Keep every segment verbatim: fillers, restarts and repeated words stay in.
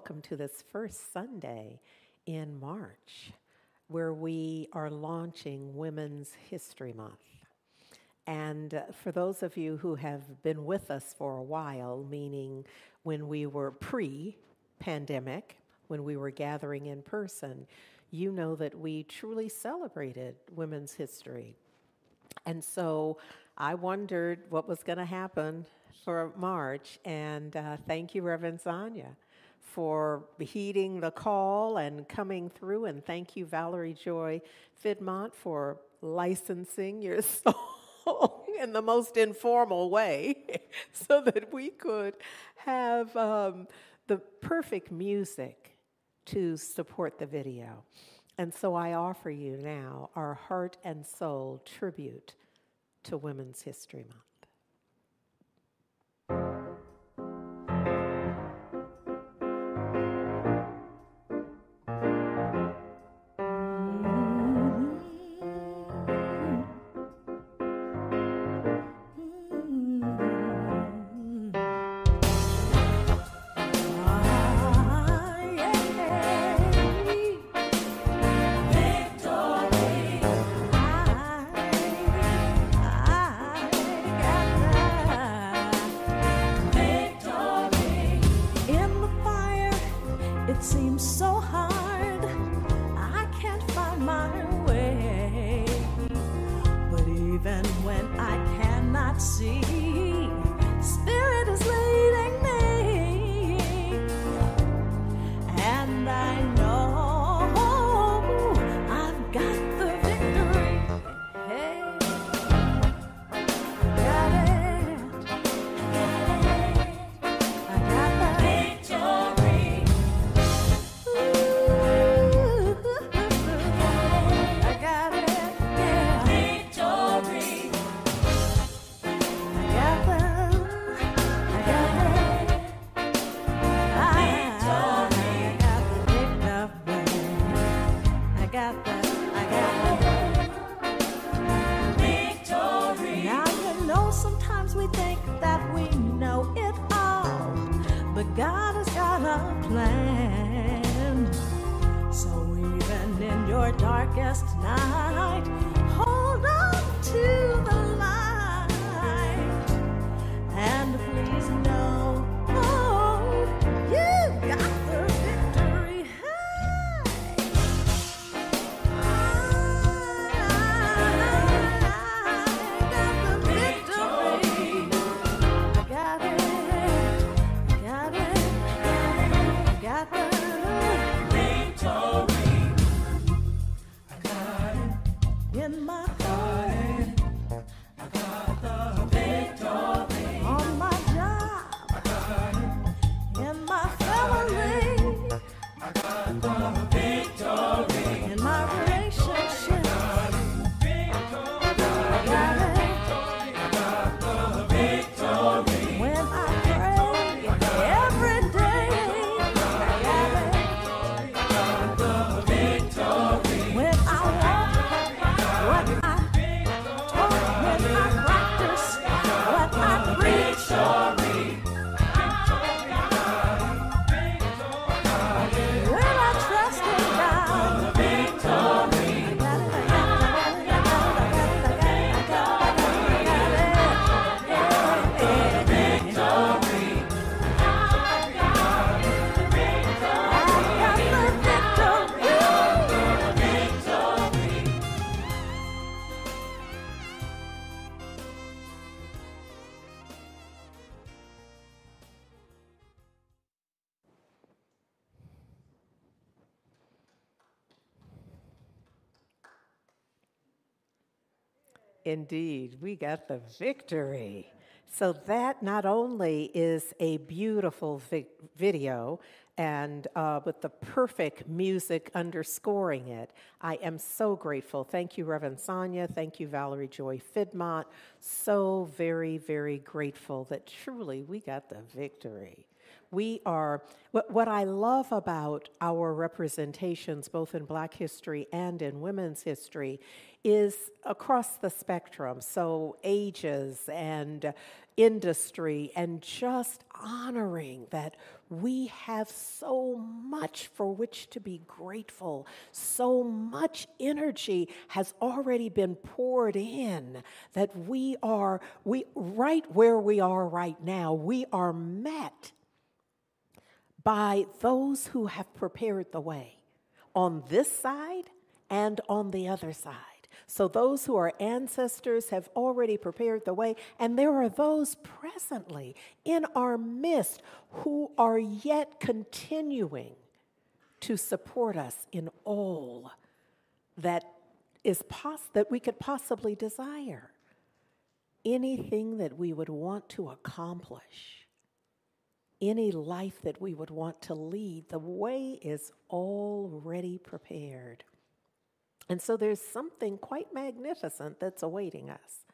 welcome to this first Sunday in March, where we are launching Women's History Month. And for those of you who have been with us for a while, meaning when we were pre-pandemic, when we were gathering in person, you know that we truly celebrated women's history. And so I wondered what was going to happen for March, and uh, thank you, Reverend Zanya, for heeding the call and coming through, and thank you, Valerie Joi Fidmont, for licensing your song in the most informal way so that we could have um, the perfect music to support the video. And so I offer you now our Heart and Soul tribute to Women's History Month. Indeed, we got the victory. So that not only is a beautiful vi video and uh, with the perfect music underscoring it, I am so grateful. Thank you, Reverend Sonia. Thank you, Valerie Joi Fidmont. So very, very grateful that truly we got the victory. We are, what, what I love about our representations, both in Black history and in women's history, is across the spectrum, so ages and industry, and just honoring that we have so much for which to be grateful. So much energy has already been poured in that we are, we right where we are right now, we are met by those who have prepared the way on this side and on the other side. So those who are ancestors have already prepared the way, and there are those presently in our midst who are yet continuing to support us in all that is pos- that we could possibly desire. Anything that we would want to accomplish, any life that we would want to lead, the way is already prepared. And so there's something quite magnificent that's awaiting us.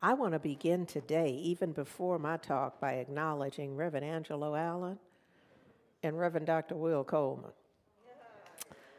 I want to begin today, even before my talk, by acknowledging Reverend Angelo Allen and Reverend Doctor Will Coleman.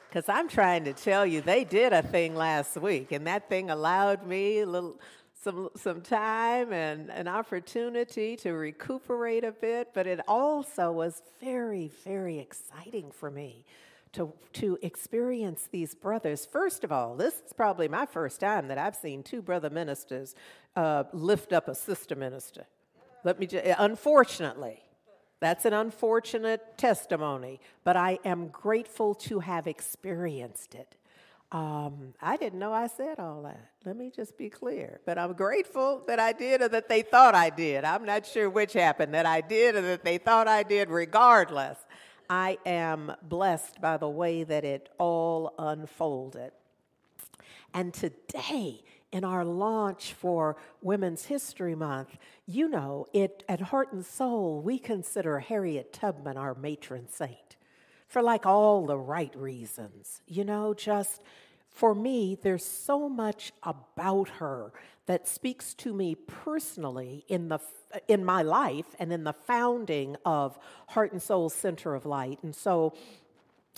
Because I'm trying to tell you, they did a thing last week, and that thing allowed me a little, some some time and an opportunity to recuperate a bit, but it also was very, very exciting for me to to experience these brothers. First of all, this is probably my first time that I've seen two brother ministers uh, lift up a sister minister. Let me just, unfortunately, that's an unfortunate testimony, but I am grateful to have experienced it. Um, I didn't know I said all that. Let me just be clear. But I'm grateful that I did or that they thought I did. I'm not sure which happened, that I did or that they thought I did. Regardless, I am blessed by the way that it all unfolded. And today, in our launch for Women's History Month, you know, it at Heart and Soul, we consider Harriet Tubman our matron saint for like all the right reasons. You know, just for me, there's so much about her that speaks to me personally in the in my life and in the founding of Heart and Soul Center of Light. And so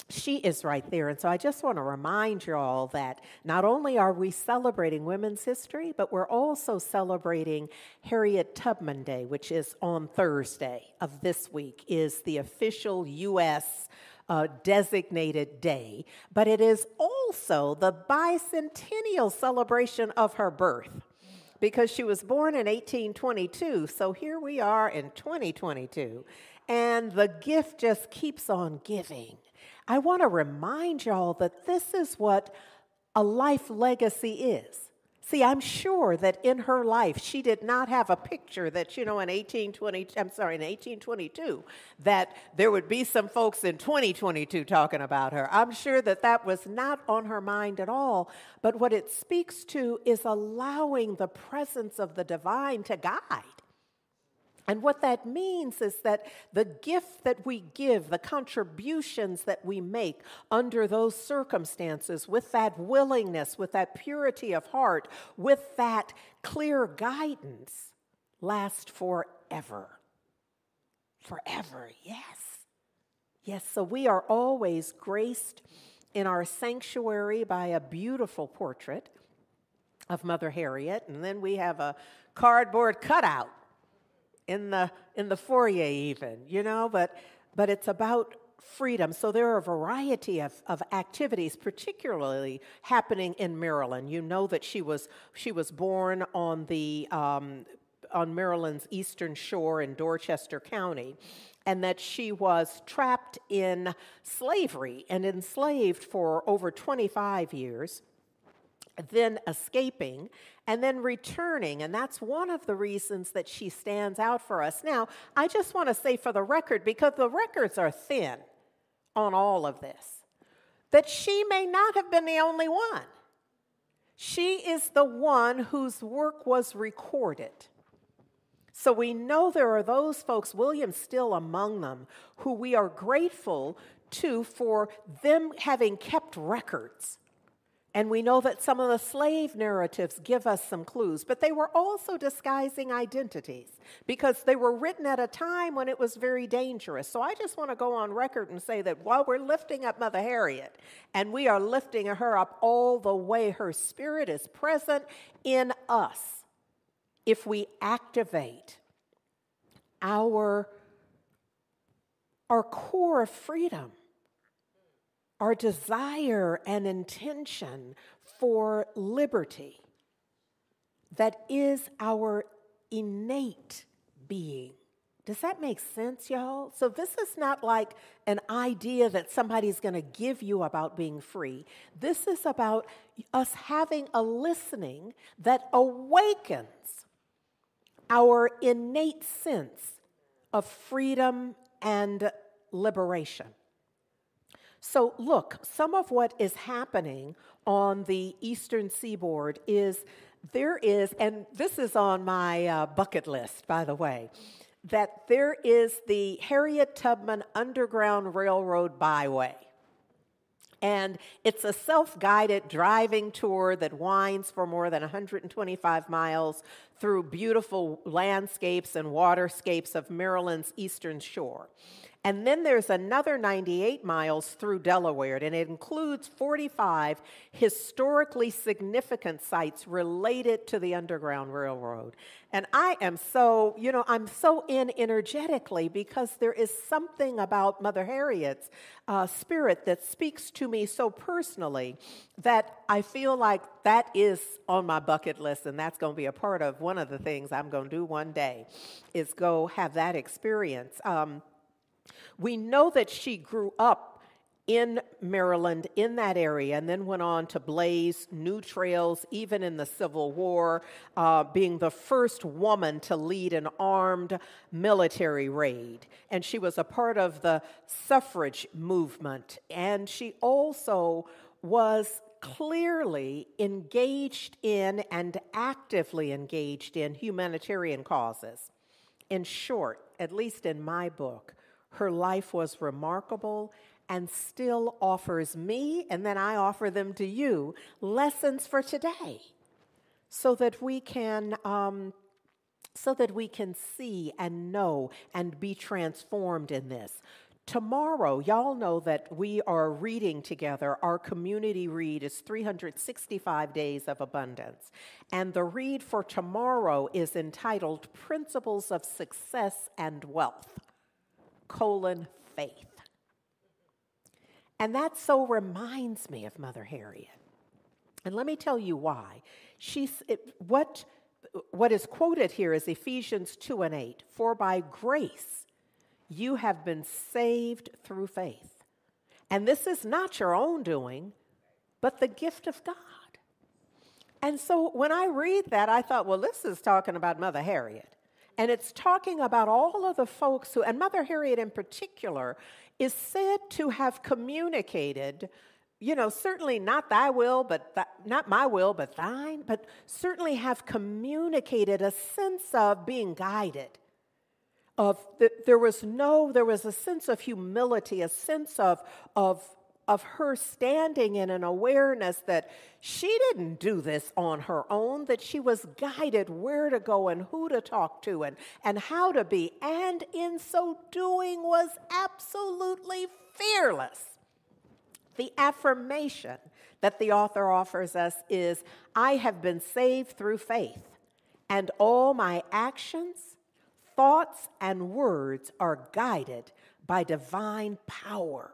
she is right there. And so I just want to remind you all that not only are we celebrating women's history, but we're also celebrating Harriet Tubman Day, which is on Thursday of this week, is the official U S Uh, designated day. But it is also the bicentennial celebration of her birth, because she was born in eighteen twenty-two. So here we are in twenty twenty-two, and the gift just keeps on giving. I want to remind y'all that this is what a life legacy is. See, I'm sure that in her life, she did not have a picture that, you know, in eighteen twenty, I'm sorry, in eighteen twenty-two, that there would be some folks in twenty twenty-two talking about her. I'm sure that that was not on her mind at all. But what it speaks to is allowing the presence of the divine to guide. And what that means is that the gift that we give, the contributions that we make under those circumstances, with that willingness, with that purity of heart, with that clear guidance, last forever. Forever, yes. Yes, so we are always graced in our sanctuary by a beautiful portrait of Mother Harriet, and then we have a cardboard cutout in the in the foyer even, you know, but but it's about freedom. So there are a variety of, of activities particularly happening in Maryland. You know that she was she was born on the um, on Maryland's eastern shore in Dorchester County, and that she was trapped in slavery and enslaved for over twenty-five years. Then escaping, and then returning. And that's one of the reasons that she stands out for us. Now, I just want to say for the record, because the records are thin on all of this, that she may not have been the only one. She is the one whose work was recorded. So we know there are those folks, William Still among them, who we are grateful to for them having kept records And we know that some of the slave narratives give us some clues, but they were also disguising identities because they were written at a time when it was very dangerous. So I just want to go on record and say that while we're lifting up Mother Harriet, and we are lifting her up all the way, her spirit is present in us if we activate our, our core of freedom, our desire and intention for liberty that is our innate being. Does that make sense, y'all? So this is not like an idea that somebody's going to give you about being free. This is about us having a listening that awakens our innate sense of freedom and liberation. So look, some of what is happening on the Eastern Seaboard is there is, and this is on my uh, bucket list, by the way, that there is the Harriet Tubman Underground Railroad Byway. And it's a self-guided driving tour that winds for more than one hundred twenty-five miles through beautiful landscapes and waterscapes of Maryland's eastern shore. And then there's another ninety-eight miles through Delaware, and it includes forty-five historically significant sites related to the Underground Railroad. And I am so, you know, I'm so in energetically because there is something about Mother Harriet's uh, spirit that speaks to me so personally that I feel like that is on my bucket list, and that's going to be a part of one of the things I'm going to do one day is go have that experience. Um, We know that she grew up in Maryland, in that area, and then went on to blaze new trails, even in the Civil War, uh, being the first woman to lead an armed military raid. And she was a part of the suffrage movement. And she also was clearly engaged in and actively engaged in humanitarian causes. In short, at least in my book, her life was remarkable and still offers me, and then I offer them to you, lessons for today so that we can, um, so that we can see and know and be transformed in this. Tomorrow, y'all know that we are reading together. Our community read is three hundred sixty-five days of Abundance. And the read for tomorrow is entitled Principles of Success and Wealth. Colon faith. And that so reminds me of Mother Harriet. And let me tell you why. She's, it, what, what is quoted here is Ephesians two and eight. For by grace you have been saved through faith. And this is not your own doing, but the gift of God. And so when I read that, I thought, well, this is talking about Mother Harriet. And it's talking about all of the folks who, and Mother Harriet in particular, is said to have communicated, you know, certainly not thy will, but th- not my will, but thine, but certainly have communicated a sense of being guided. Of the, there was no, there was a sense of humility, a sense of of of her standing in an awareness that she didn't do this on her own, that she was guided where to go and who to talk to and, and how to be, and in so doing was absolutely fearless. The affirmation that the author offers us is, I have been saved through faith, and all my actions, thoughts, and words are guided by divine power.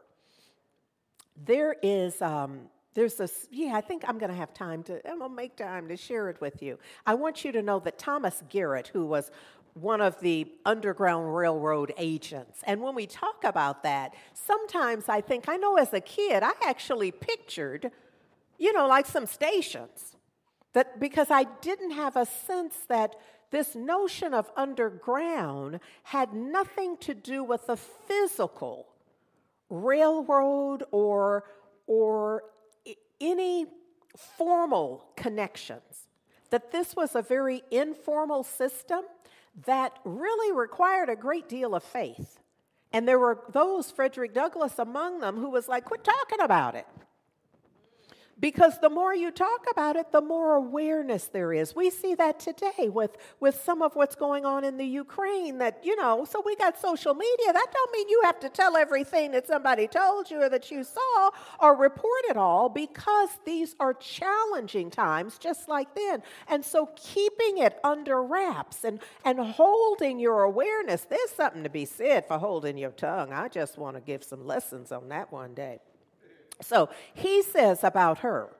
There is, um, there's this, yeah, I think I'm going to have time to, I'm going to make time to share it with you. I want you to know that Thomas Garrett, who was one of the Underground Railroad agents, and when we talk about that, sometimes I think, I know as a kid, I actually pictured, you know, like some stations, that because I didn't have a sense that this notion of underground had nothing to do with the physical railroad or or any formal connections, that this was a very informal system that really required a great deal of faith. And there were those, Frederick Douglass among them, who was like, quit talking about it. Because the more you talk about it, the more awareness there is. We see that today with, with some of what's going on in the Ukraine that, you know, so we got social media. That don't mean you have to tell everything that somebody told you or that you saw or report it all, because these are challenging times just like then. And so keeping it under wraps and, and holding your awareness, there's something to be said for holding your tongue. I just want to give some lessons on that one day. So he says about her,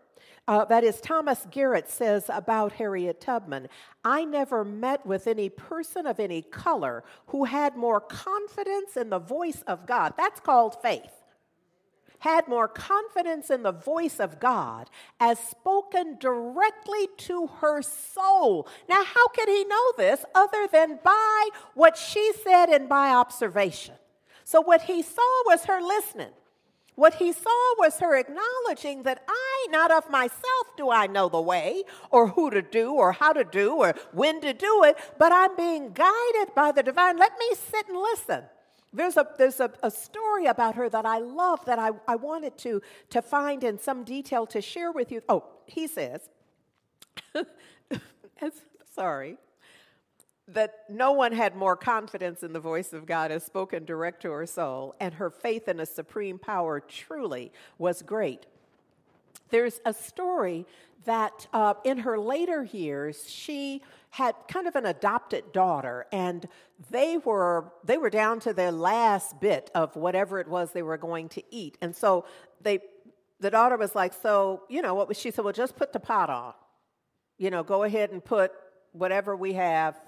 uh, that is, Thomas Garrett says about Harriet Tubman, I never met with any person of any color who had more confidence in the voice of God. That's called faith. Had more confidence in the voice of God as spoken directly to her soul. Now, how could he know this other than by what she said and by observation? So what he saw was her listening. What he saw was her acknowledging that I, not of myself do I know the way or who to do or how to do or when to do it, but I'm being guided by the divine. Let me sit and listen. There's a there's a, a story about her that I love that I, I wanted to, to find in some detail to share with you. Oh, he says, sorry, that no one had more confidence in the voice of God as spoken direct to her soul, and her faith in a supreme power truly was great. There's a story that uh, in her later years, she had kind of an adopted daughter, and they were they were down to their last bit of whatever it was they were going to eat. And so they the daughter was like, so, you know, what was she said, well, just put the pot on. You know, go ahead and put whatever we have,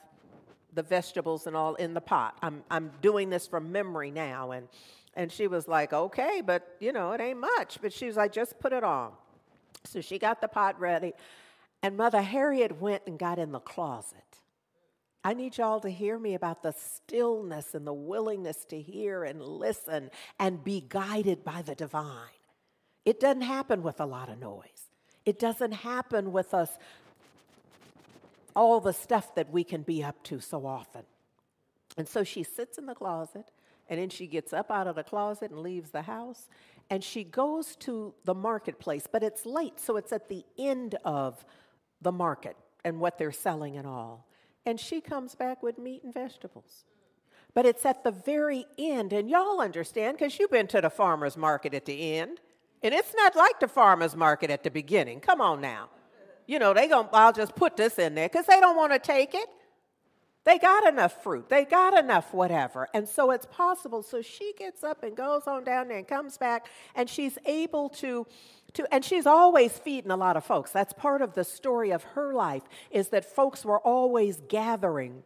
the vegetables and all, in the pot. I'm I'm doing this from memory now. And and she was like, okay, but, you know, it ain't much. But she was like, just put it on. So she got the pot ready. And Mother Harriet went and got in the closet. I need y'all to hear me about the stillness and the willingness to hear and listen and be guided by the divine. It doesn't happen with a lot of noise. It doesn't happen with us, all the stuff that we can be up to so often. And so she sits in the closet, and then she gets up out of the closet and leaves the house, and she goes to the marketplace, but it's late, so it's at the end of the market and what they're selling and all. And she comes back with meat and vegetables. But it's at the very end, and y'all understand, because you've been to the farmer's market at the end, and it's not like the farmer's market at the beginning. Come on now. You know, they gonna, I'll just put this in there because they don't want to take it. They got enough fruit. They got enough whatever. And so it's possible. So she gets up and goes on down there and comes back, and she's able to, to and she's always feeding a lot of folks. That's part of the story of her life, is that folks were always gathering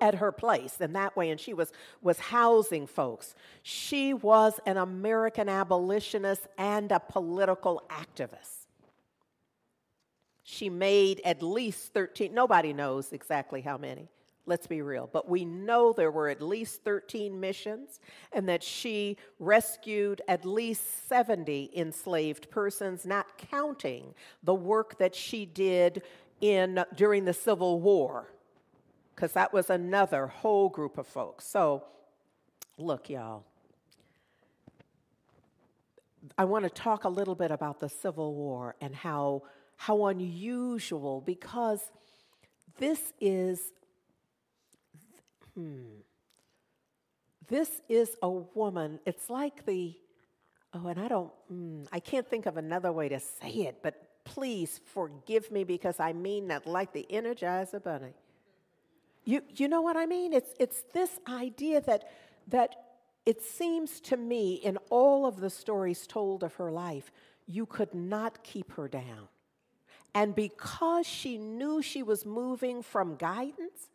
at her place in that way, and she was, was housing folks. She was an American abolitionist and a political activist. She made at least thirteen, nobody knows exactly how many, let's be real, but we know there were at least thirteen missions, and that she rescued at least seventy enslaved persons, not counting the work that she did in during the Civil War, because that was another whole group of folks. So, look, y'all, I want to talk a little bit about the Civil War and how How unusual, because this is, hmm, this is a woman. It's like the, oh, and I don't, hmm, I can't think of another way to say it, but please forgive me because I mean that like the Energizer Bunny. You you know what I mean? It's it's this idea that that it seems to me in all of the stories told of her life, you could not keep her down. And because she knew she was moving from guidance,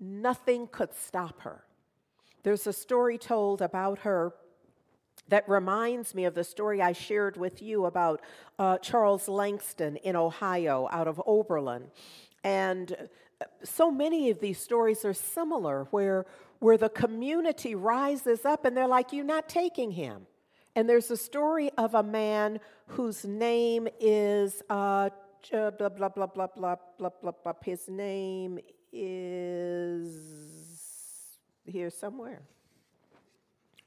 nothing could stop her. There's a story told about her that reminds me of the story I shared with you about uh, Charles Langston in Ohio, out of Oberlin. And so many of these stories are similar, where, where the community rises up and they're like, you're not taking him. And there's a story of a man whose name is, uh, blah, blah, blah, blah, blah, blah, blah, blah, his name is here somewhere.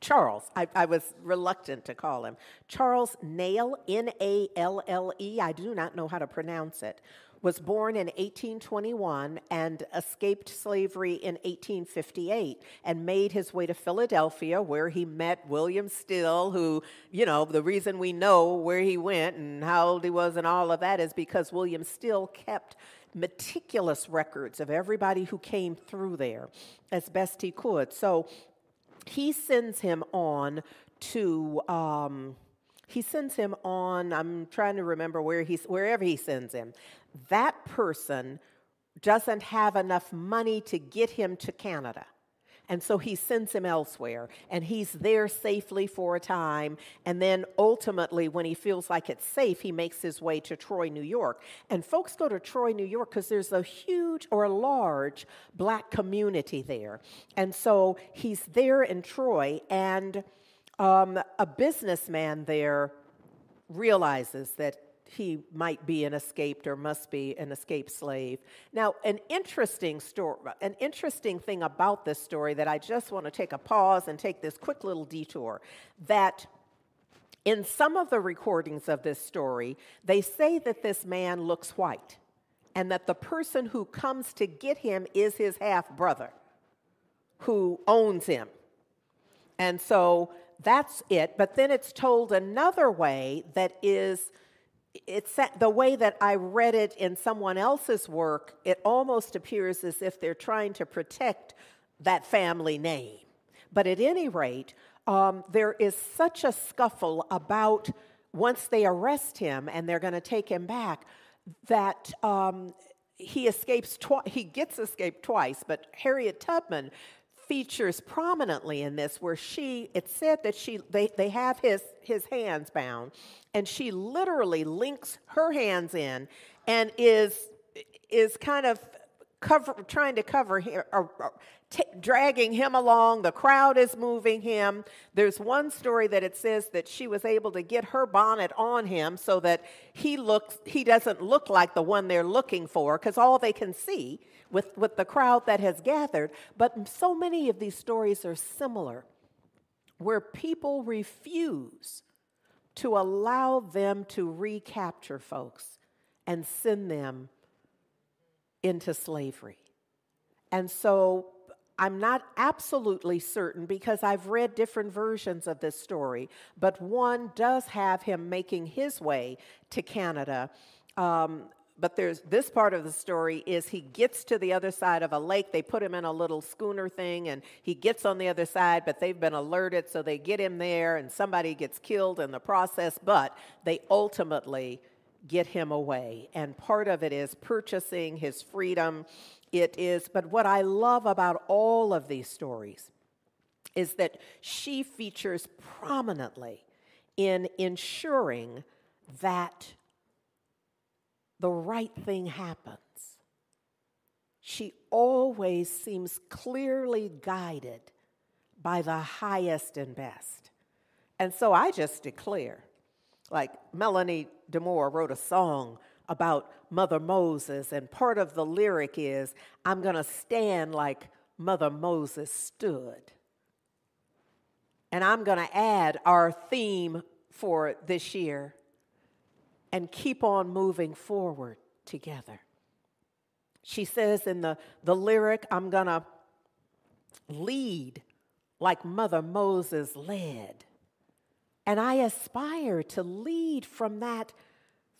Charles, I, I was reluctant to call him, Charles Nalle, N A L L E, I do not know how to pronounce it, was born in eighteen twenty-one and escaped slavery in eighteen fifty-eight and made his way to Philadelphia, where he met William Still, who, you know, the reason we know where he went and how old he was and all of that is because William Still kept meticulous records of everybody who came through there as best he could. So he sends him on to... Um, He sends him on, I'm trying to remember where he's, wherever he sends him. That person doesn't have enough money to get him to Canada. And so he sends him elsewhere, and he's there safely for a time. And then ultimately, when he feels like it's safe, he makes his way to Troy, New York. And folks go to Troy, New York because there's a huge or large black community there. And so he's there in Troy, and Um, a businessman there realizes that he might be an escaped or must be an escaped slave. Now, an interesting story, an interesting thing about this story that I just want to take a pause and take this quick little detour, that in some of the recordings of this story, they say that this man looks white and that the person who comes to get him is his half-brother who owns him. And so... that's it. But then it's told another way that is, it's the way that I read it in someone else's work, it almost appears as if they're trying to protect that family name. But at any rate, um, there is such a scuffle about once they arrest him and they're going to take him back that um, he escapes, twi- he gets escaped twice, but Harriet Tubman features prominently in this, where she, it's said that she, they, they have his, his hands bound, and she literally links her hands in and is, is kind of cover, trying to cover him, or, or t- dragging him along. The crowd is moving him. There's one story that it says that she was able to get her bonnet on him so that he looks, he doesn't look like the one they're looking for, because all they can see With, with the crowd that has gathered. But so many of these stories are similar, where people refuse to allow them to recapture folks and send them into slavery. And so I'm not absolutely certain, because I've read different versions of this story, but one does have him making his way to Canada. Um, But there's this part of the story is he gets to the other side of a lake. They put him in a little schooner thing, and he gets on the other side, but they've been alerted, so they get him there, and somebody gets killed in the process, but they ultimately get him away. And part of it is purchasing his freedom. It is, but what I love about all of these stories is that she features prominently in ensuring that the right thing happens. She always seems clearly guided by the highest and best. And so I just declare, like Melanie DeMore wrote a song about Mother Moses, and part of the lyric is, I'm gonna stand like Mother Moses stood. And I'm gonna add our theme for this year, and keep on moving forward together. She says in the, the lyric, I'm gonna lead like Mother Moses led. And I aspire to lead from that,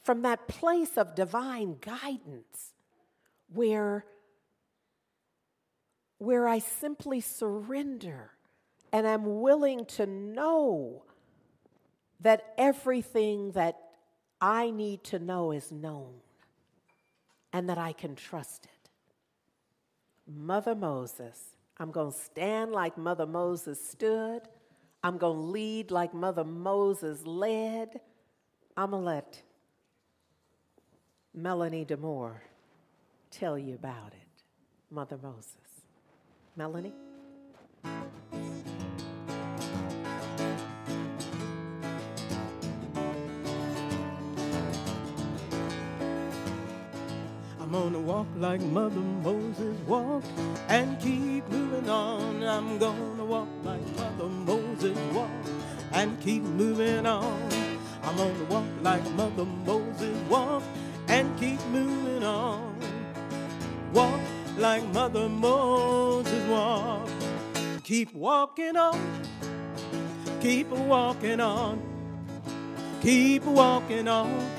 from that place of divine guidance where, where I simply surrender and am willing to know that everything that I need to know is known, and that I can trust it. Mother Moses, I'm going to stand like Mother Moses stood. I'm going to lead like Mother Moses led. I'm going to let Melanie DeMore tell you about it, Mother Moses. Melanie? I'm I'm gonna walk like Mother Moses walked and keep moving on. I'm gonna walk like Mother Moses walked and keep moving on. I'm gonna walk like Mother Moses walked and keep moving on. Walk like Mother Moses walked. Keep walking on. Keep walking on. Keep walking on.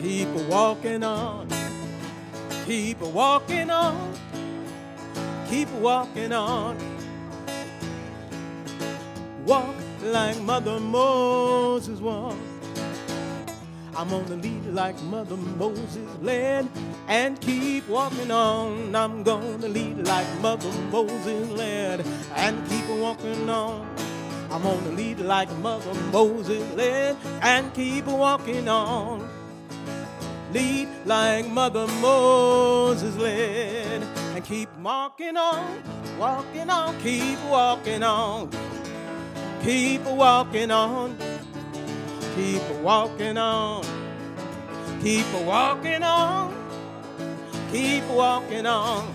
Keep walking on. Keep walking on. Keep walking on. Walk like Mother Moses walked. I'm gonna lead like Mother Moses led and keep walking on. I'm gonna lead like Mother Moses led and keep walking on. I'm gonna lead like Mother Moses led and keep walking on. Lead like Mother Moses led and keep walking on, walking on, keep walking on, keep walking on, keep walking on, keep walking on, keep walking on.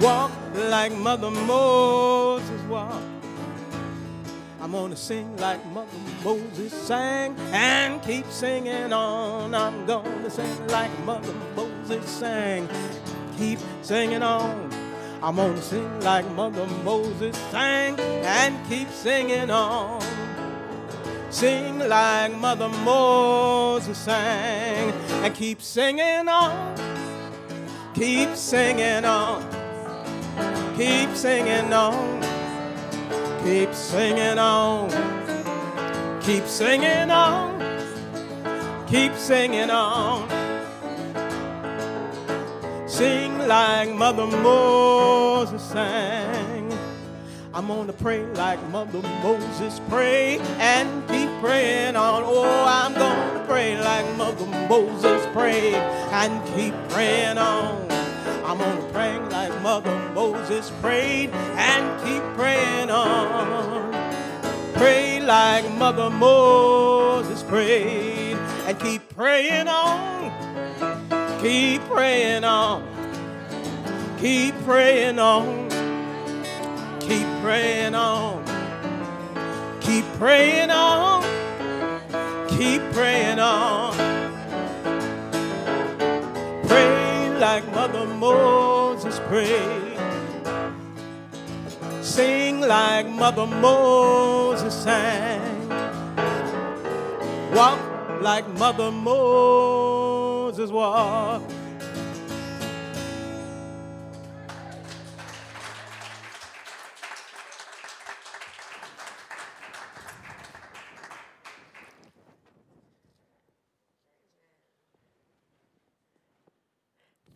Walk like Mother Moses walked. I'm gonna sing like Mother Moses sang and keep singing on. I'm gonna sing like Mother Moses sang, keep singing on. I'm gonna sing like Mother Moses sang and keep singing on. Sing like Mother Moses sang and keep singing on. Keep singing on. Keep singing on. Keep singing on, keep singing on, keep singing on. Sing like Mother Moses sang. I'm gonna pray like Mother Moses prayed and keep praying on. Oh, I'm gonna pray like Mother Moses prayed and keep praying on. I'm gonna pray like Mother Moses prayed and keep praying on. Pray like Mother Moses prayed and keep praying on. Keep praying on. Keep praying on. Keep praying on. Keep praying on. Keep praying on. Pray like Mother Moses prayed. Sing like Mother Moses sang. Walk like Mother Moses walked.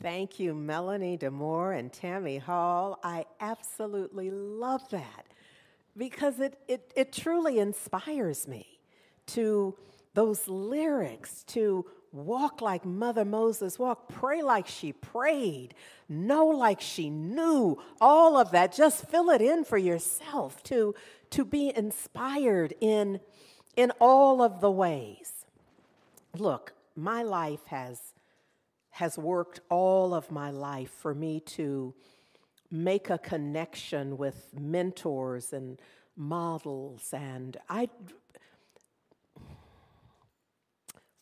Thank you, Melanie DeMore and Tammy Hall. I absolutely love that because it, it, it truly inspires me to those lyrics, to walk like Mother Moses walked, pray like she prayed, know like she knew, all of that. Just fill it in for yourself to, to be inspired in, in all of the ways. Look, my life has... has worked all of my life for me to make a connection with mentors and models. And I,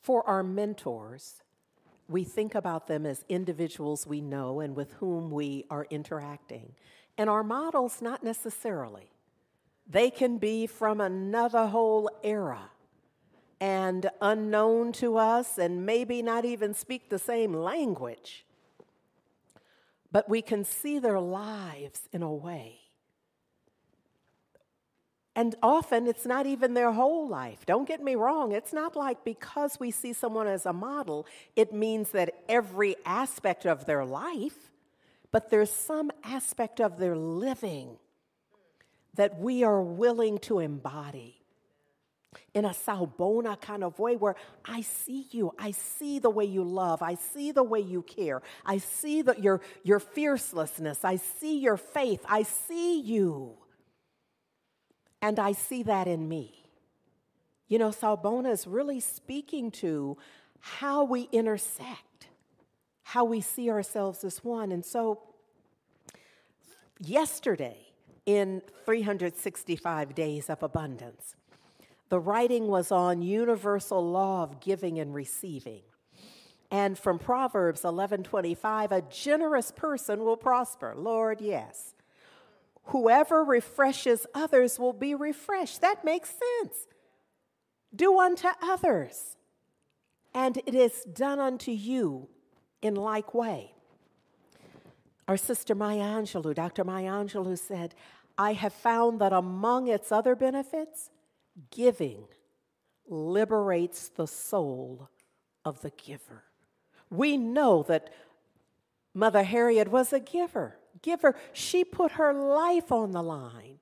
for our mentors, we think about them as individuals we know and with whom we are interacting. And our models, not necessarily. They can be from another whole era and unknown to us, and maybe not even speak the same language. But we can see their lives in a way. And often it's not even their whole life. Don't get me wrong. It's not like because we see someone as a model, it means that every aspect of their life, but there's some aspect of their living that we are willing to embody. In a Sawubona kind of way where I see you, I see the way you love, I see the way you care, I see the, your, your fiercelessness, I see your faith, I see you, and I see that in me. You know, Sawubona is really speaking to how we intersect, how we see ourselves as one. And so yesterday, in three hundred sixty-five Days of Abundance, the writing was on universal law of giving and receiving. And from Proverbs eleven twenty-five, a generous person will prosper. Lord, yes. Whoever refreshes others will be refreshed. That makes sense. Do unto others, and it is done unto you in like way. Our sister Maya Angelou, Doctor Maya Angelou said, I have found that among its other benefits, giving liberates the soul of the giver. We know that Mother Harriet was a giver. giver. She put her life on the line.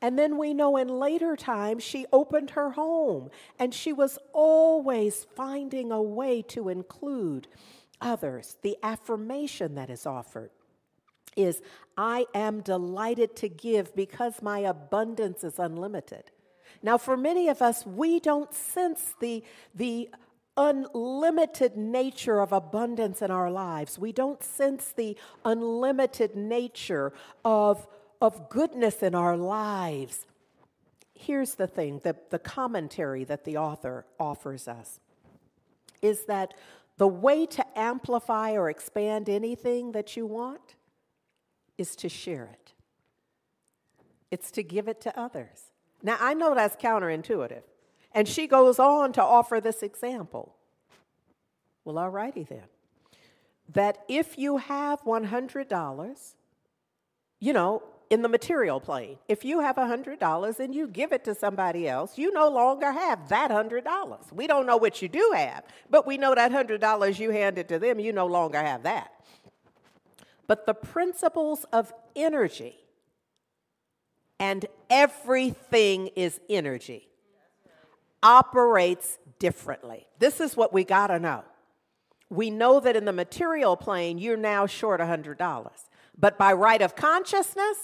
And then we know in later times she opened her home, and she was always finding a way to include others. The affirmation that is offered is, I am delighted to give because my abundance is unlimited. Now, for many of us, we don't sense the, the unlimited nature of abundance in our lives. We don't sense the unlimited nature of, of goodness in our lives. Here's the thing, the, the commentary that the author offers us is that the way to amplify or expand anything that you want is to share it. It's to give it to others. Now, I know that's counterintuitive. And she goes on to offer this example. Well, alrighty then. That if you have one hundred dollars, you know, in the material plane, if you have one hundred dollars and you give it to somebody else, you no longer have that one hundred dollars. We don't know what you do have, but we know that one hundred dollars you handed to them, you no longer have that. But the principles of energy, and everything is energy, operates differently. This is what we gotta know. We know that in the material plane, you're now short one hundred dollars. But by right of consciousness,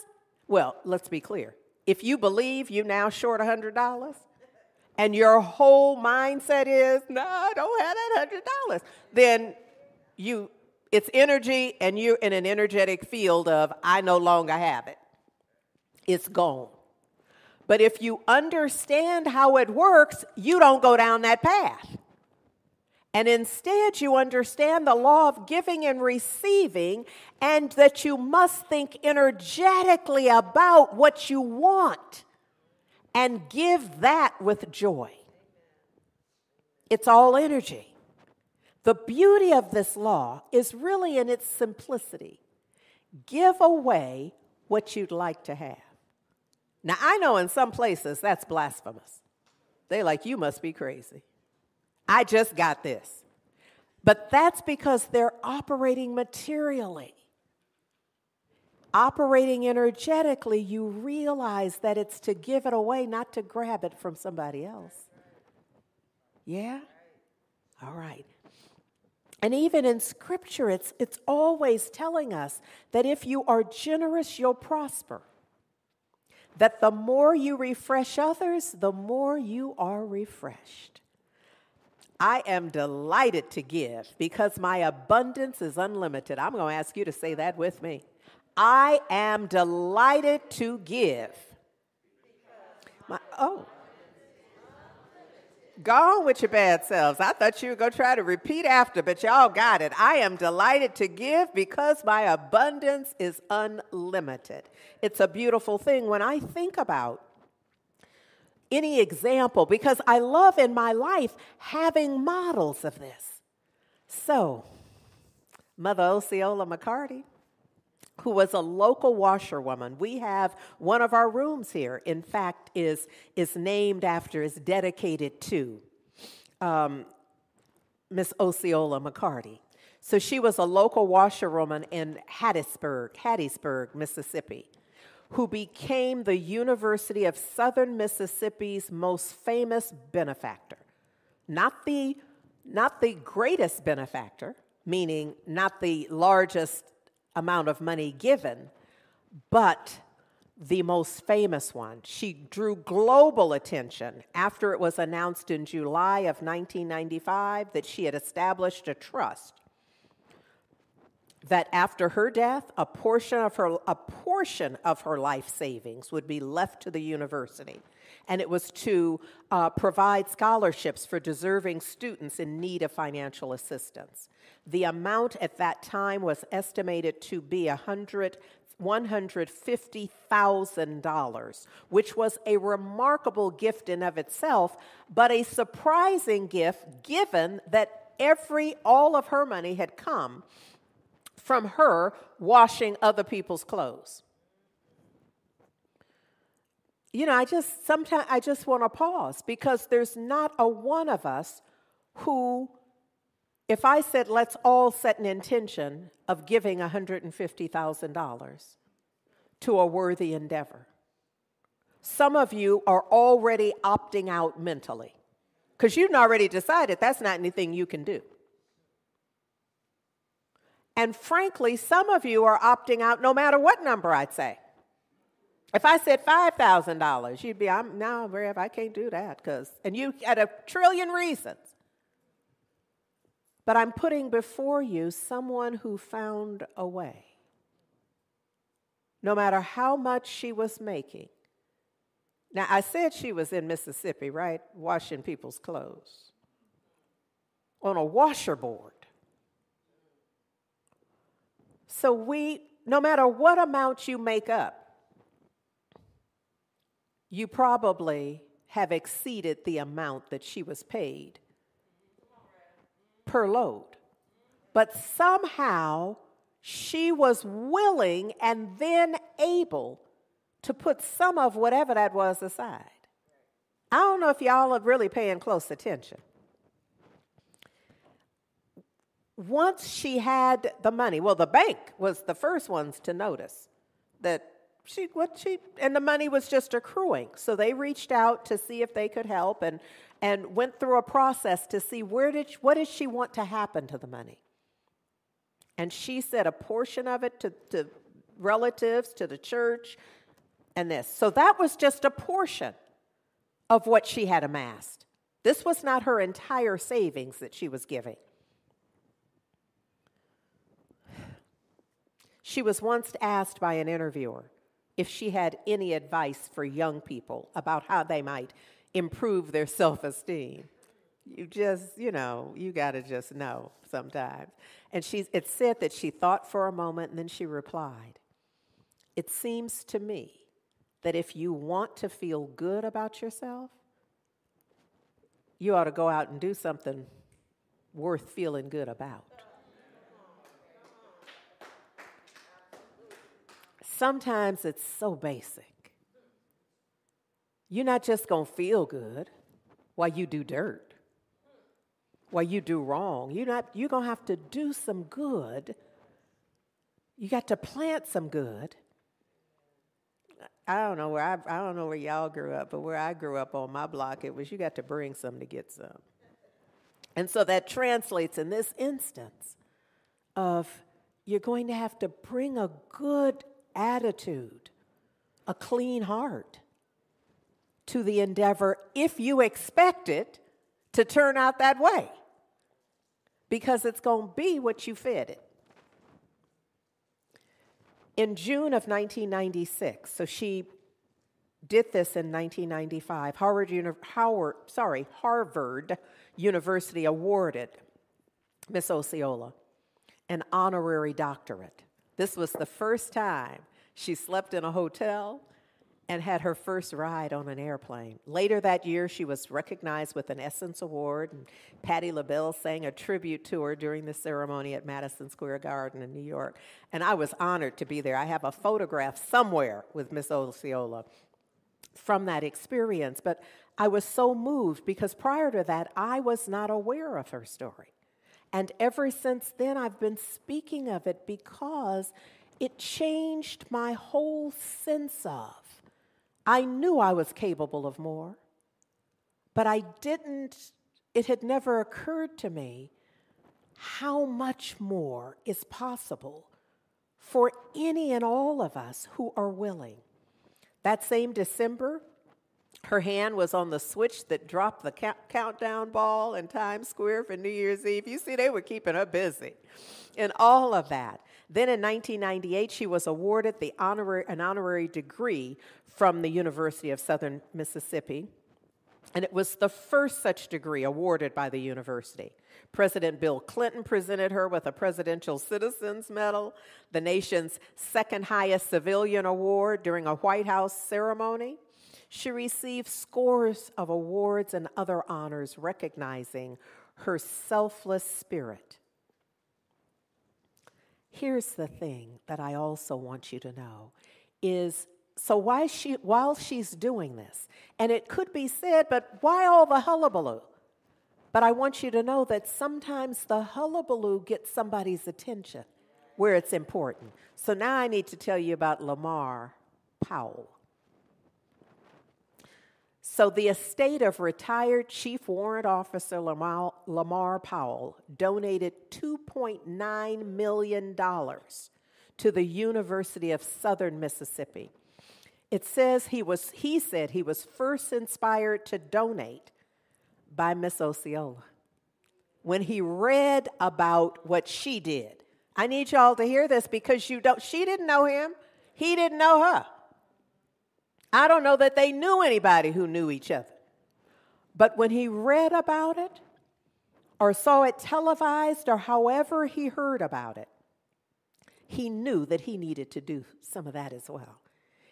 well, let's be clear. If you believe you're now short one hundred dollars, and your whole mindset is, no, I don't have that one hundred dollars, then you, it's energy, and you're in an energetic field of, I no longer have it. It's gone. But if you understand how it works, you don't go down that path. And instead, you understand the law of giving and receiving, and that you must think energetically about what you want and give that with joy. It's all energy. The beauty of this law is really in its simplicity. Give away what you'd like to have. Now, I know in some places that's blasphemous. They're like, you must be crazy. I just got this. But that's because they're operating materially. Operating energetically, you realize that it's to give it away, not to grab it from somebody else. Yeah? All right. And even in Scripture, it's, it's always telling us that if you are generous, you'll prosper. That the more you refresh others, the more you are refreshed. I am delighted to give because my abundance is unlimited. I'm going to ask you to say that with me. I am delighted to give. My, oh. Go on with your bad selves. I thought you were going to try to repeat after, but y'all got it. I am delighted to give because my abundance is unlimited. It's a beautiful thing when I think about any example, because I love in my life having models of this. So, Mother Osceola McCarty, who was a local washerwoman. We have one of our rooms here, in fact, is, is named after, is dedicated to um, Miss Osceola McCarty. So she was a local washerwoman in Hattiesburg, Hattiesburg, Mississippi, who became the University of Southern Mississippi's most famous benefactor. Not the, not the greatest benefactor, meaning not the largest amount of money given, but the most famous one. She drew global attention after it was announced in July of nineteen ninety-five that she had established a trust that after her death, a portion of her, a portion of her life savings would be left to the university. And it was to uh, provide scholarships for deserving students in need of financial assistance. The amount at that time was estimated to be one hundred fifty thousand dollars, which was a remarkable gift in of itself, but a surprising gift given that every, all of her money had come from her washing other people's clothes. You know, I just, sometimes I just want to pause, because there's not a one of us who, if I said, let's all set an intention of giving one hundred fifty thousand dollars to a worthy endeavor. Some of you are already opting out mentally, because you've already decided that's not anything you can do. And frankly, some of you are opting out no matter what number I'd say. If I said five thousand dollars, you'd be, I'm, no, Rev, I can't do that, because, and you had a trillion reasons. But I'm putting before you someone who found a way. No matter how much she was making. Now, I said she was in Mississippi, right? Washing people's clothes. On a washerboard. So we, no matter what amount you make up, you probably have exceeded the amount that she was paid per load. But somehow she was willing and then able to put some of whatever that was aside. I don't know if y'all are really paying close attention. Once she had the money, well, the bank was the first ones to notice that she, what she, and the money was just accruing. So they reached out to see if they could help, and and went through a process to see where did she, what did she want to happen to the money. And she said a portion of it to, to relatives, to the church, and this. So that was just a portion of what she had amassed. This was not her entire savings that she was giving. She was once asked by an interviewer if she had any advice for young people about how they might improve their self-esteem. You just, you know, you got to just know sometimes. And she's, it said that she thought for a moment, and then she replied, "It seems to me that if you want to feel good about yourself, you ought to go out and do something worth feeling good about." Sometimes it's so basic. You're not just going to feel good while you do dirt, while you do wrong. You're not, you're going to have to do some good. You got to plant some good. I don't know where I, I don't know where y'all grew up, but where I grew up on my block, it was you got to bring some to get some. And so that translates in this instance of you're going to have to bring a good attitude, a clean heart to the endeavor if you expect it to turn out that way, because it's going to be what you fed it. In June of nineteen ninety-six, so she did this in nineteen ninety-five, Howard, Uni- Howard, sorry, Harvard University awarded Miss Osceola an honorary doctorate. This was the first time she slept in a hotel and had her first ride on an airplane. Later that year, she was recognized with an Essence Award, and Patti LaBelle sang a tribute to her during the ceremony at Madison Square Garden in New York. And I was honored to be there. I have a photograph somewhere with Miss Osceola from that experience. But I was so moved, because prior to that, I was not aware of her story. And ever since then, I've been speaking of it because it changed my whole sense of, I knew I was capable of more, but I didn't, it had never occurred to me how much more is possible for any and all of us who are willing. That same December, her hand was on the switch that dropped the count- countdown ball in Times Square for New Year's Eve. You see, they were keeping her busy and all of that. Then in nineteen ninety-eight, she was awarded the honorary, an honorary degree from the University of Southern Mississippi, and it was the first such degree awarded by the university. President Bill Clinton presented her with a Presidential Citizens Medal, the nation's second highest civilian award, during a White House ceremony. She received scores of awards and other honors recognizing her selfless spirit. Here's the thing that I also want you to know is, so why she, while she's doing this, and it could be said, but why all the hullabaloo? But I want you to know that sometimes the hullabaloo gets somebody's attention where it's important. So now I need to tell you about Lamar Powell. So the estate of retired Chief Warrant Officer Lamar, Lamar Powell donated two point nine million dollars to the University of Southern Mississippi. It says he was, he said he was first inspired to donate by Miss Osceola when he read about what she did. I need y'all to hear this because you don't, she didn't know him. He didn't know her. I don't know that they knew anybody who knew each other. But when he read about it or saw it televised or however he heard about it, he knew that he needed to do some of that as well.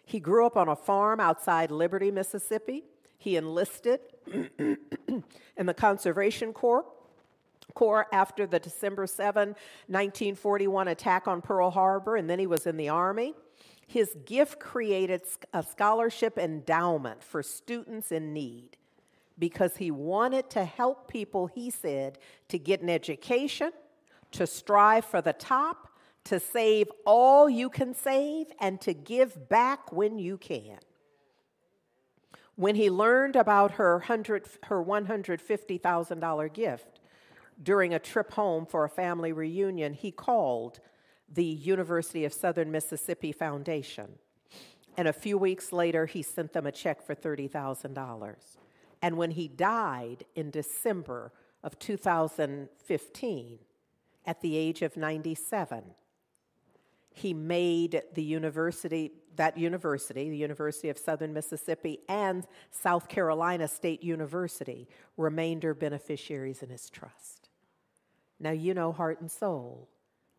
He grew up on a farm outside Liberty, Mississippi. He enlisted in the Conservation Corps, Corps after the December seventh, nineteen forty-one attack on Pearl Harbor, and then he was in the Army. His gift created a scholarship endowment for students in need because he wanted to help people, he said, to get an education, to strive for the top, to save all you can save, and to give back when you can. When he learned about her hundred, her one hundred fifty thousand dollars gift during a trip home for a family reunion, he called the University of Southern Mississippi Foundation. And a few weeks later, he sent them a check for thirty thousand dollars. And when he died in December of two thousand fifteen, at the age of ninety-seven, he made the university, that university, the University of Southern Mississippi and South Carolina State University, remainder beneficiaries in his trust. Now, you know, Heart and Soul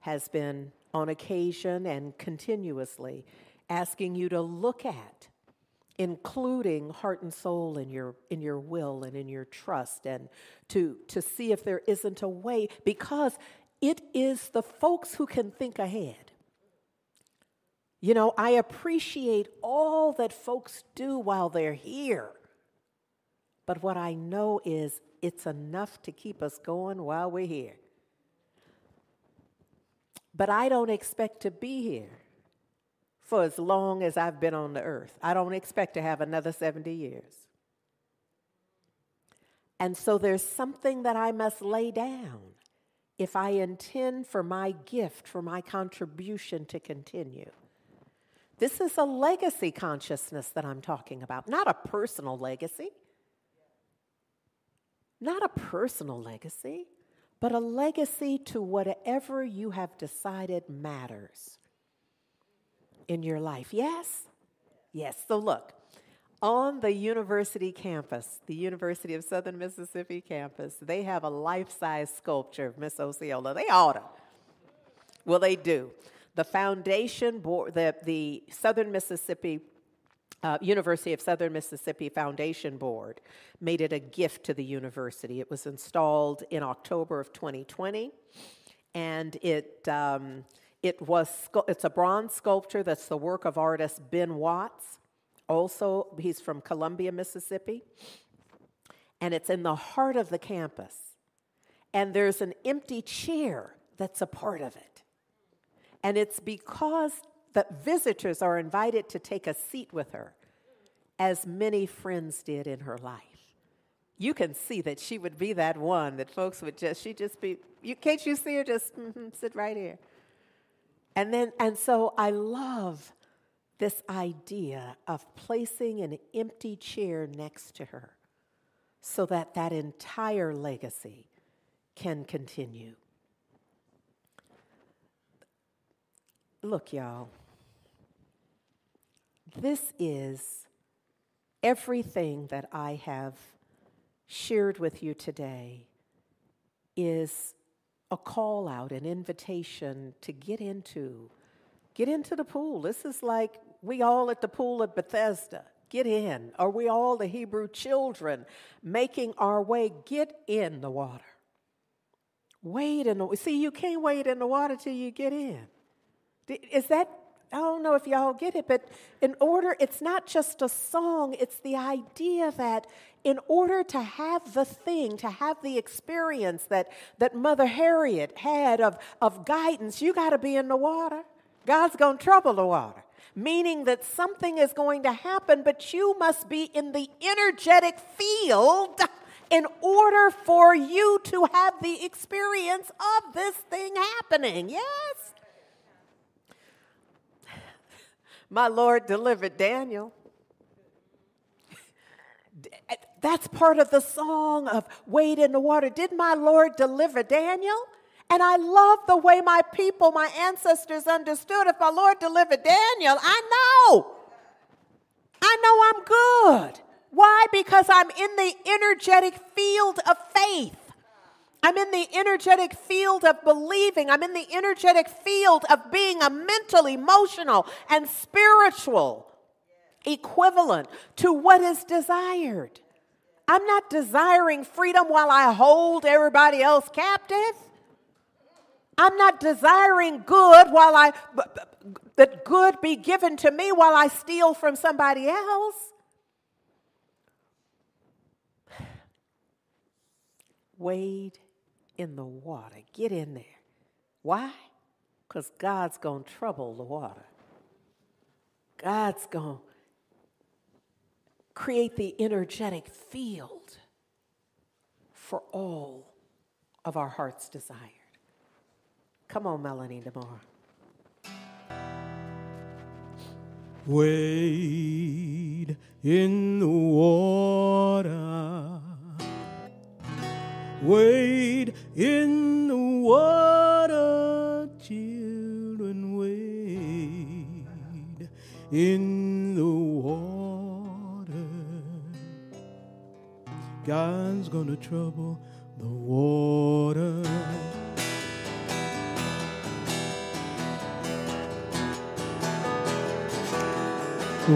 has been on occasion and continuously asking you to look at including heart and soul in your in your will and in your trust, and to to see if there isn't a way, because it is the folks who can think ahead. You know, I appreciate all that folks do while they're here, but what I know is it's enough to keep us going while we're here. But I don't expect to be here for as long as I've been on the earth. I don't expect to have another seventy years. And so there's something that I must lay down if I intend for my gift, for my contribution to continue. This is a legacy consciousness that I'm talking about, not a personal legacy. Not a personal legacy. But a legacy to whatever you have decided matters in your life. Yes? Yes. So look, on the university campus, the University of Southern Mississippi campus, they have a life-size sculpture of Miss Osceola. They ought to. Well, they do. The foundation board, the, the Southern Mississippi Uh, University of Southern Mississippi Foundation Board made it a gift to the university. It was installed in October of twenty twenty, and it um, it was it's a bronze sculpture that's the work of artist Ben Watts. Also, he's from Columbia, Mississippi, and it's in the heart of the campus. And there's an empty chair that's a part of it, and it's because that visitors are invited to take a seat with her, as many friends did in her life. You can see that she would be that one that folks would just, she'd just be, you, can't you see her just mm-hmm, sit right here? And then, and so I love this idea of placing an empty chair next to her so that that entire legacy can continue. Look, y'all, this is everything that I have shared with you today is a call out, an invitation to get into, get into the pool. This is like we all at the pool at Bethesda. Get in. Are we all the Hebrew children making our way? Get in the water. Wade in the, see, you can't wade in the water till you get in. Is that, I don't know if y'all get it, but in order, it's not just a song, it's the idea that in order to have the thing, to have the experience that, that Mother Harriet had of, of guidance, you got to be in the water. God's going to trouble the water, meaning that something is going to happen, but you must be in the energetic field in order for you to have the experience of this thing happening. Yes? My Lord delivered Daniel. That's part of the song of wade in the water. Did my Lord deliver Daniel? And I love the way my people, my ancestors understood. If my Lord delivered Daniel, I know. I know I'm good. Why? Because I'm in the energetic field of faith. I'm in the energetic field of believing. I'm in the energetic field of being a mental, emotional, and spiritual equivalent to what is desired. I'm not desiring freedom while I hold everybody else captive. I'm not desiring good while I, that good be given to me while I steal from somebody else. Wade in the water. Get in there. Why? Because God's going to trouble the water. God's going to create the energetic field for all of our heart's desire. Come on, Melanie DeMore. Wade in the water. Wade in the water, children, wade in the water. God's gonna trouble the water.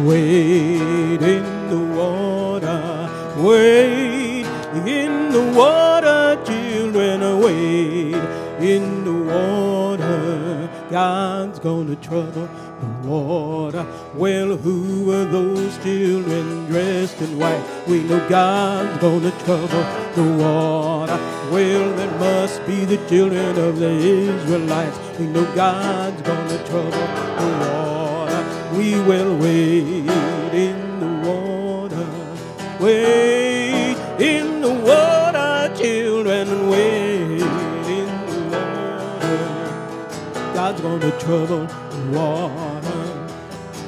Wade in the water, wade in the water. Children, wade in the water. God's gonna trouble the water. Well, who were those children dressed in white? We know God's gonna trouble the water. Well, that must be the children of the Israelites. We know God's gonna trouble the water. We will wade in the water. Wade in the water. Children, wade in the water. God's gonna trouble the water.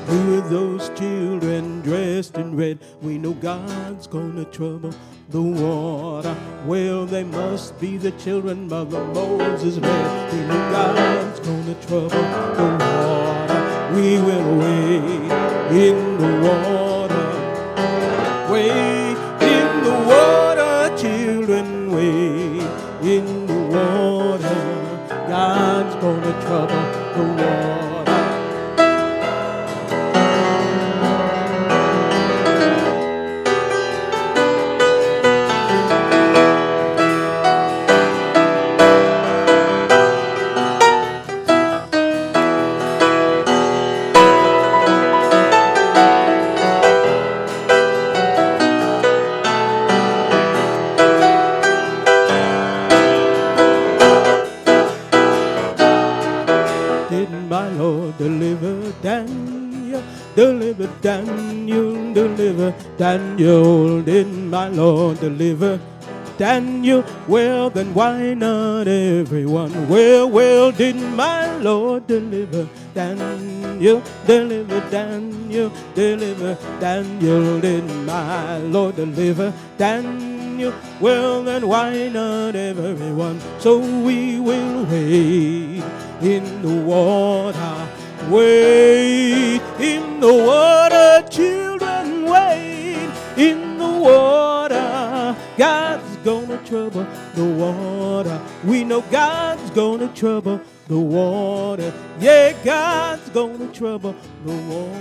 Who are those children dressed in red? We know God's gonna trouble the water. Well, they must be the children Mother Moses led. We know God's gonna trouble the water. We will wade in the water. Wade in the water, children. In the water, God's gonna trouble the Daniel, deliver Daniel, did my Lord deliver Daniel. Well, then why not everyone? Well, well, did my Lord deliver Daniel, deliver Daniel, deliver Daniel, did my Lord deliver Daniel? Well, then why not everyone? So we will wait in the water, wait in the water, children, wait in the water. God's gonna trouble the water. We know God's gonna trouble the water. Yeah, God's gonna trouble the water.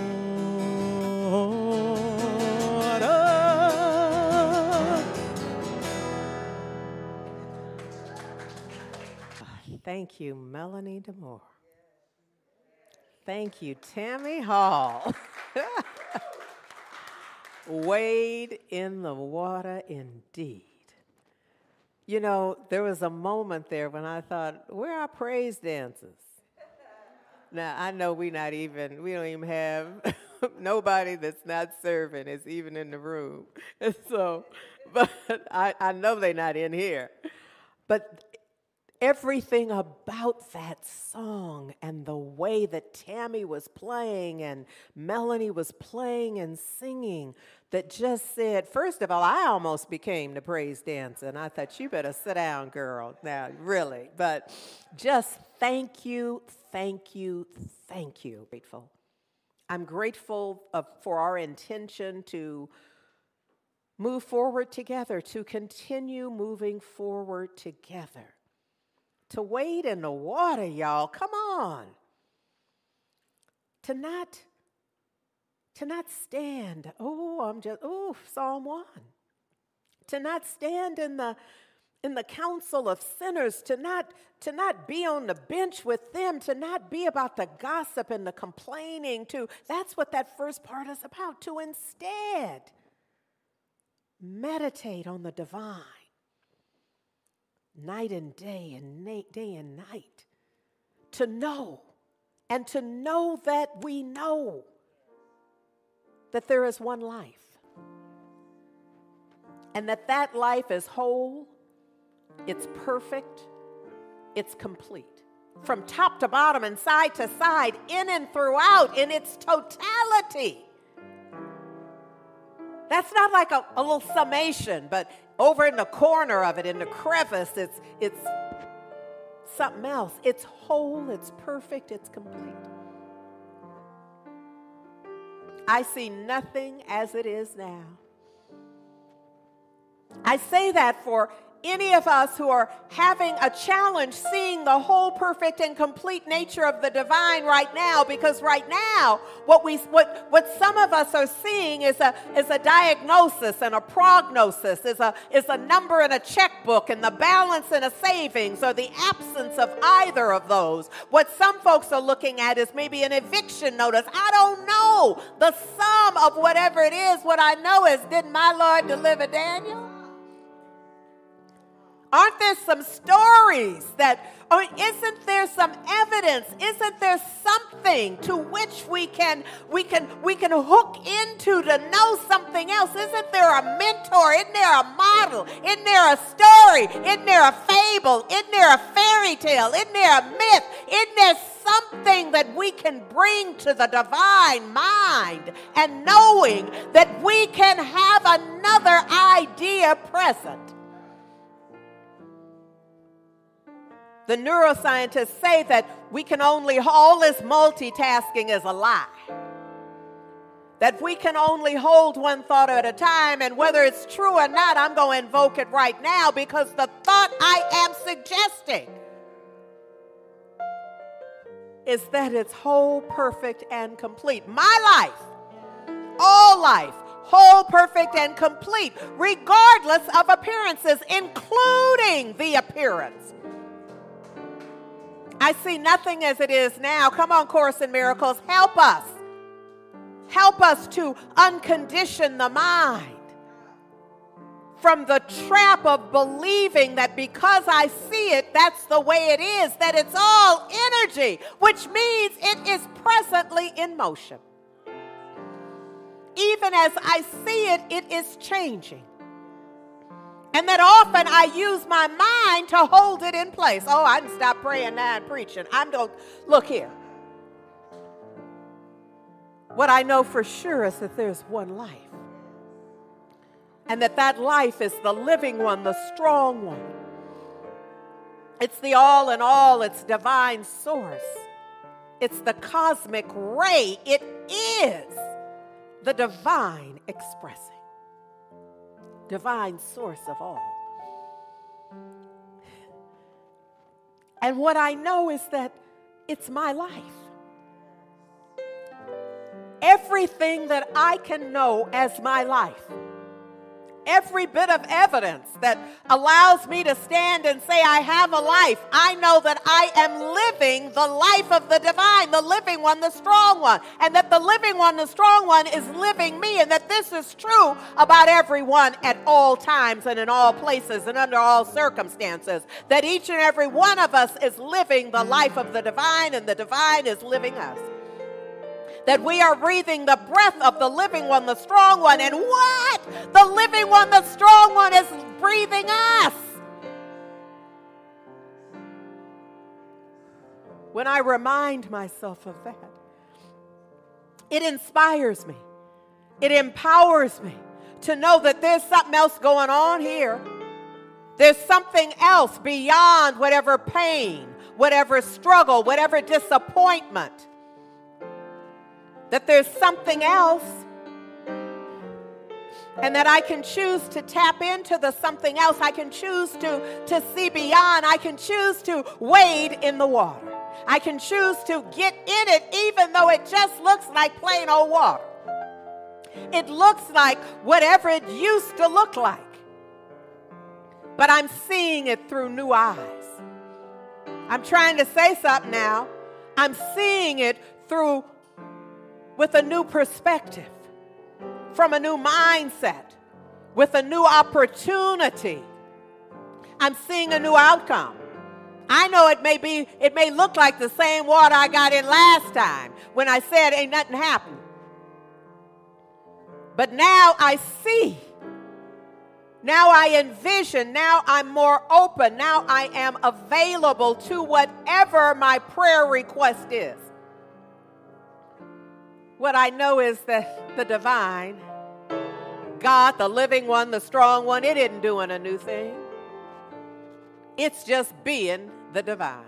Thank you, Melanie DeMore. Thank you, Tammy Hall. Wade in the water indeed. You know, there was a moment there when I thought, where are praise dances? Now, I know we not even, we don't even have nobody that's not serving is even in the room. And so, but I, I know they're not in here. But everything about that song and the way that Tammy was playing and Melanie was playing and singing, that just said, first of all, I almost became the praise dancer, and I thought, you better sit down, girl, now, really. But just thank you, thank you, thank you. Grateful. I'm grateful uh, for our intention to move forward together, to continue moving forward together, to wade in the water, y'all, come on, to not... to not stand, oh, I'm just, oh, Psalm one. To not stand in the in the council of sinners, to not, to not be on the bench with them, to not be about the gossip and the complaining, to, that's what that first part is about, to instead meditate on the divine, night and day and na- day and night, to know, and to know that we know that there is one life, and that that life is whole, it's perfect, it's complete. From top to bottom and side to side, in and throughout, in its totality. That's not like a, a little summation, but over in the corner of it, in the crevice, it's, it's something else. It's whole, it's perfect, it's complete. I see nothing as it is now. I say that for any of us who are having a challenge seeing the whole, perfect, and complete nature of the divine right now, because right now, what we what what some of us are seeing is a is a diagnosis and a prognosis, is a is a number in a checkbook, and the balance in a savings, or the absence of either of those. What some folks are looking at is maybe an eviction notice. I don't know. The sum of whatever it is, what I know is, did my Lord deliver Daniel? Aren't there some stories that, or isn't there some evidence? Isn't there something to which we can we can we can hook into to know something else? Isn't there a mentor? Isn't there a model? Isn't there a story? Isn't there a fable? Isn't there a fairy tale? Isn't there a myth? Isn't there something that we can bring to the divine mind, and knowing that we can have another idea present? The neuroscientists say that we can only, all this multitasking is a lie. That we can only hold one thought at a time, and whether it's true or not, I'm going to invoke it right now, because the thought I am suggesting is that it's whole, perfect, and complete. My life, all life, whole, perfect, and complete, regardless of appearances, including the appearance. I see nothing as it is now. Come on, Course in Miracles, help us. Help us to uncondition the mind from the trap of believing that because I see it, that's the way it is, that it's all energy, which means it is presently in motion. Even as I see it, it is changing. and that often I use my mind to hold it in place. Oh, I can stop praying now and preaching. I'm going, look here. What I know for sure is that there's one life, and that that life is the living one, the strong one. It's the all in all, it's divine source. It's the cosmic ray. It is the divine expressing, divine source of all. And what I know is that it's my life. Everything that I can know as my life, every bit of evidence that allows me to stand and say I have a life, I know that I am living the life of the divine, the living one, the strong one, and that the living one, the strong one is living me, and that this is true about everyone at all times and in all places and under all circumstances, that each and every one of us is living the life of the divine and the divine is living us. That we are breathing the breath of the living one, the strong one. And what? The living one, the strong one is breathing us. When I remind myself of that, it inspires me. It empowers me to know that there's something else going on here. There's something else beyond whatever pain, whatever struggle, whatever disappointment. That there's something else, and that I can choose to tap into the something else. I can choose to, to see beyond. I can choose to wade in the water. I can choose to get in it even though it just looks like plain old water. It looks like whatever it used to look like, but I'm seeing it through new eyes. I'm trying to say something now. I'm seeing it through with a new perspective, from a new mindset, with a new opportunity. I'm seeing a new outcome. I know it may be, it may look like the same water I got in last time when I said ain't nothing happened. But now I see. Now I envision. Now I'm more open. Now I am available to whatever my prayer request is. What I know is that the divine, God, the living one, the strong one, it isn't doing a new thing. It's just being the divine.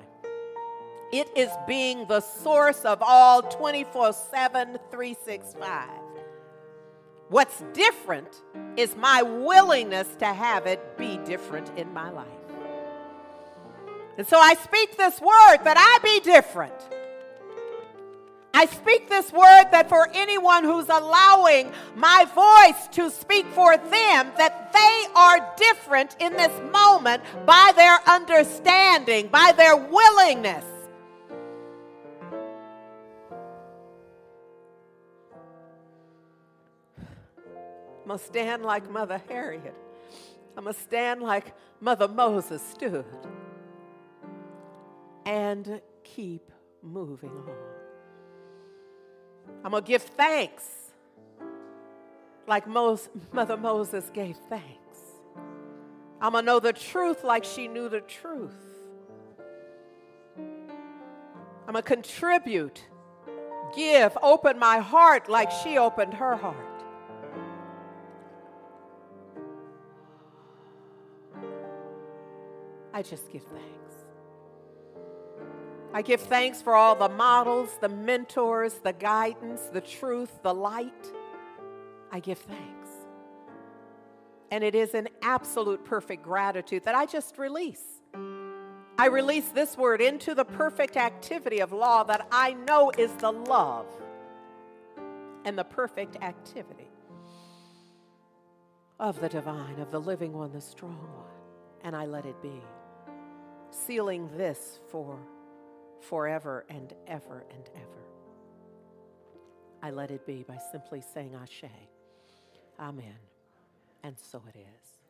It is being the source of all twenty-four seven, three sixty-five. What's different is my willingness to have it be different in my life. And so I speak this word that I be different. I speak this word that for anyone who's allowing my voice to speak for them, that they are different in this moment by their understanding, by their willingness. I'm going to stand like Mother Harriet. I'm going to stand like Mother Moses stood and keep moving on. I'm going to give thanks like Mos- Mother Moses gave thanks. I'm going to know the truth like she knew the truth. I'm going to contribute, give, open my heart like she opened her heart. I just give thanks. I give thanks for all the models, the mentors, the guidance, the truth, the light. I give thanks. And it is an absolute perfect gratitude that I just release. I release this word into the perfect activity of law that I know is the love and the perfect activity of the divine, of the living one, the strong one. And I let it be, sealing this for forever and ever and ever. I let it be by simply saying Ashe. Amen. And so it is.